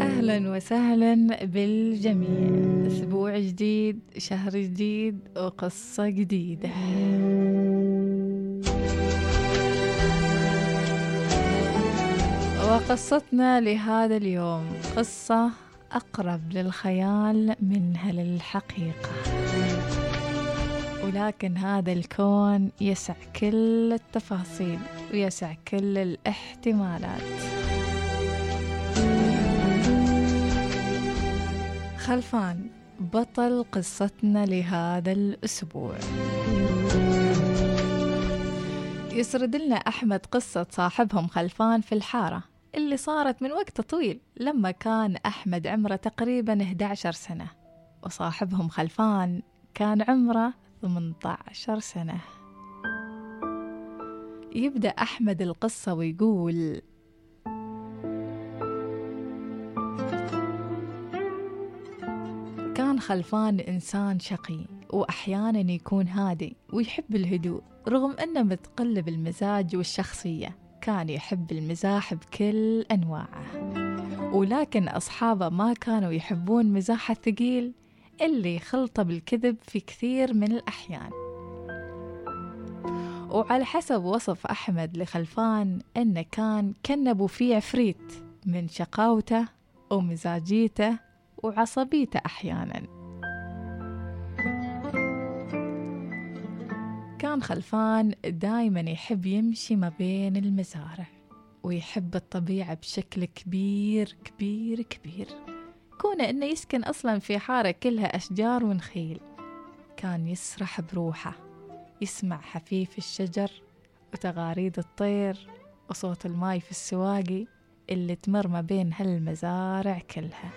أهلا وسهلا بالجميع. أسبوع جديد، شهر جديد، وقصة جديدة. وقصتنا لهذا اليوم قصة أقرب للخيال منها للحقيقة، ولكن هذا الكون يسع كل التفاصيل ويسع كل الاحتمالات. خلفان بطل قصتنا لهذا الأسبوع. يسرد لنا أحمد قصة صاحبهم خلفان في الحارة اللي صارت من وقت طويل، لما كان أحمد عمره تقريباً 11 سنة وصاحبهم خلفان كان عمره 18 سنة. يبدأ أحمد القصة ويقول: كان خلفان إنسان شقي، وأحياناً يكون هادي ويحب الهدوء رغم أنه متقلب المزاج والشخصية. كان يحب المزاح بكل أنواعه، ولكن أصحابه ما كانوا يحبون مزاحه الثقيل اللي خلطه بالكذب في كثير من الأحيان. وعلى حسب وصف أحمد لخلفان أنه كان كنبوا فيه عفريت من شقاوته ومزاجيته وعصبيته أحياناً. كان خلفان دايماً يحب يمشي ما بين المزارع ويحب الطبيعة بشكل كبير كبير كبير، كونه إنه يسكن أصلاً في حارة كلها أشجار ونخيل. كان يسرح بروحه، يسمع حفيف الشجر وتغاريد الطير وصوت الماي في السواقي اللي تمر ما بين هالمزارع كلها.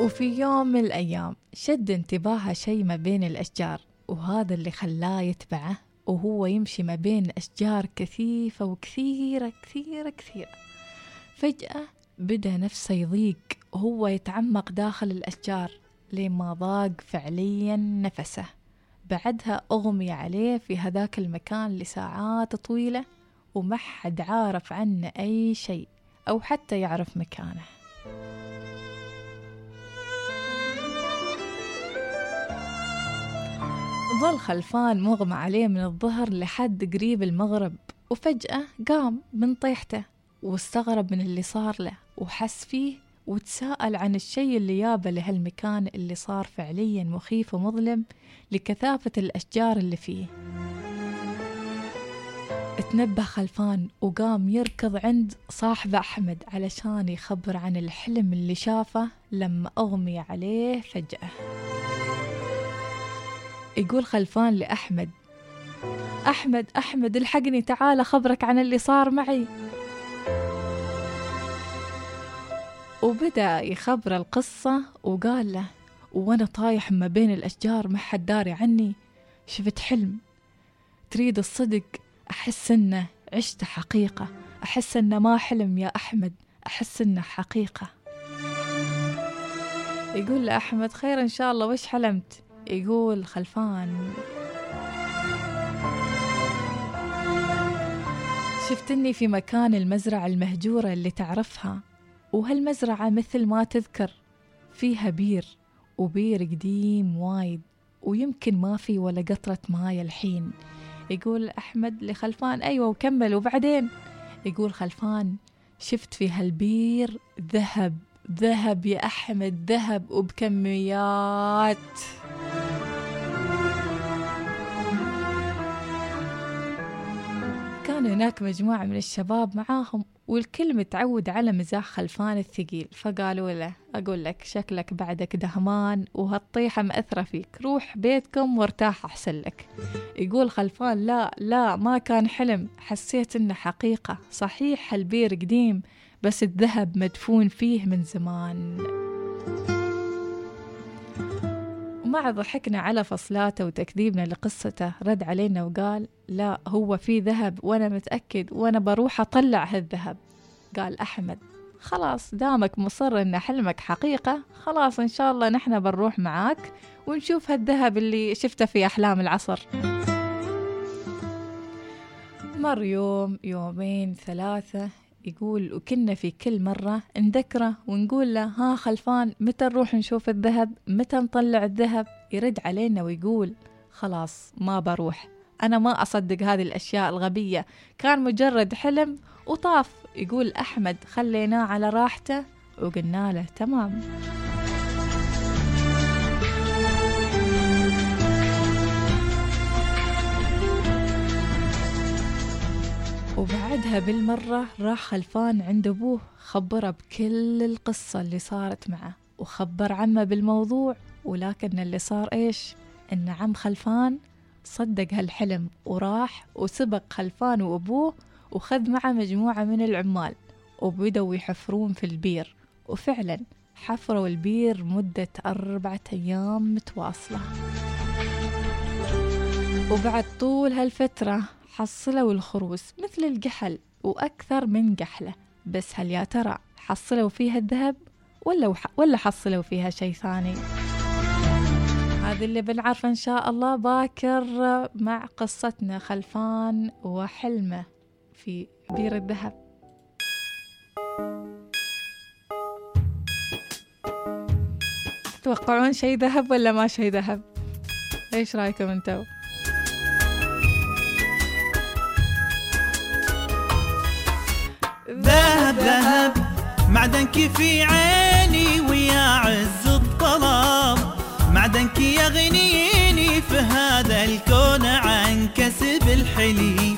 وفي يوم من الأيام شد انتباهه شيء ما بين الأشجار، وهذا اللي خلاه يتبعه وهو يمشي ما بين أشجار كثيفة وكثيرة كثيرة كثيرة. فجأة بدأ نفسه يضيق وهو يتعمق داخل الأشجار لما ضاق فعليا نفسه. بعدها أغمي عليه في هذاك المكان لساعات طويلة، وما حد عارف عنه أي شيء أو حتى يعرف مكانه. ظل خلفان مغمى عليه من الظهر لحد قريب المغرب، وفجأة قام من طيحته واستغرب من اللي صار له وحس فيه، وتساءل عن الشيء اللي جابه لهالمكان اللي صار فعليا مخيف ومظلم لكثافة الأشجار اللي فيه. تنبه خلفان وقام يركض عند صاحب أحمد علشان يخبر عن الحلم اللي شافه لما أغمي عليه فجأة. يقول خلفان لأحمد: أحمد الحقني، تعال أخبرك عن اللي صار معي. وبدأ يخبر القصة وقال له: وأنا طايح ما بين الأشجار ما حد داري عني، شفت حلم. تريد الصدق؟ أحس إنه عشت حقيقة، أحس إنه ما حلم يا أحمد، أحس إنه حقيقة. يقول لأحمد: خير إن شاء الله، وش حلمت؟ يقول خلفان: شفت إني في مكان المزرعة المهجورة اللي تعرفها، وهالمزرعة مثل ما تذكر فيها بير، وبير قديم وايد، ويمكن ما في ولا قطرة ماي الحين. يقول أحمد لخلفان: أيوة، وكمل. وبعدين يقول خلفان: شفت في هالبير ذهب، ذهب يا أحمد، ذهب وبكميات. كان هناك مجموعة من الشباب معاهم، والكل متعود على مزاح خلفان الثقيل، فقالوا له: أقول لك شكلك بعدك دهمان وهالطيحة مأثرة فيك، روح بيتكم وارتاح أحسن لك. يقول خلفان: لا ما كان حلم، حسيت إنه حقيقة. صحيح هالبير قديم، بس الذهب مدفون فيه من زمان. ومع ضحكنا على فصلاته وتكذيبنا لقصته رد علينا وقال: لا، هو في ذهب وأنا متأكد، وأنا بروح أطلع هالذهب. قال أحمد: خلاص دامك مصر إن حلمك حقيقة خلاص إن شاء الله نحن بنروح معاك ونشوف هالذهب اللي شفته في أحلام العصر. مر يوم يومين ثلاثة، يقول وكنا في كل مرة نذكره ونقول له ها خلفان متى نروح نشوف الذهب، متى نطلع الذهب، يرد علينا ويقول خلاص ما بروح، أنا ما أصدق هذه الأشياء الغبية، كان مجرد حلم وطاف. يقول أحمد خليناه على راحته وقلنا له تمام. وبعدها بالمرة راح خلفان عند أبوه خبره بكل القصة اللي صارت معه، وخبر عمه بالموضوع، ولكن اللي صار إيش؟ إن عم خلفان صدق هالحلم وراح وسبق خلفان وأبوه وخذ معه مجموعة من العمال وبدوا يحفرون في البير، وفعلا حفروا البير مدة 4 أيام متواصلة. وبعد طول هالفترة حصلوا الخروس مثل الجحل وأكثر من جحلة، بس هل يا ترى حصلوا فيها الذهب ولا حصلوا فيها شيء ثاني؟ هذا اللي بنعرفه إن شاء الله باكر مع قصتنا خلفان وحلمه في بير الذهب. تتوقعون شيء ذهب ولا ما شيء ذهب؟ إيش رأيكم أنتوا؟ ذهب ذهب معدنك في عيني ويا عز الطلب، معدنك يغنيني في هذا الكون عن كسب الحلي،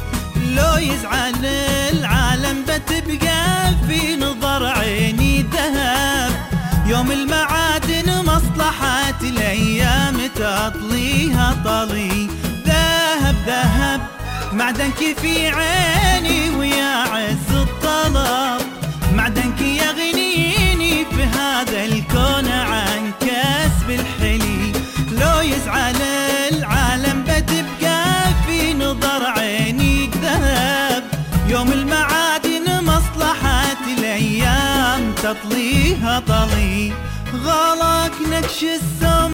لو يزعل العالم بتبقى في نظر عيني ذهب، يوم المعادن مصلحات الأيام تطليها طلي، ذهب ذهب معدنك في عيني ويا عز الطلب، معدنك يغنيني في هذا الكون عن كسب الحلي، لو يزعل العالم بتبقى في نظر عينيك ذهب، يوم المعادن مصلحات الأيام تطليها طلي، غلاك نكش السم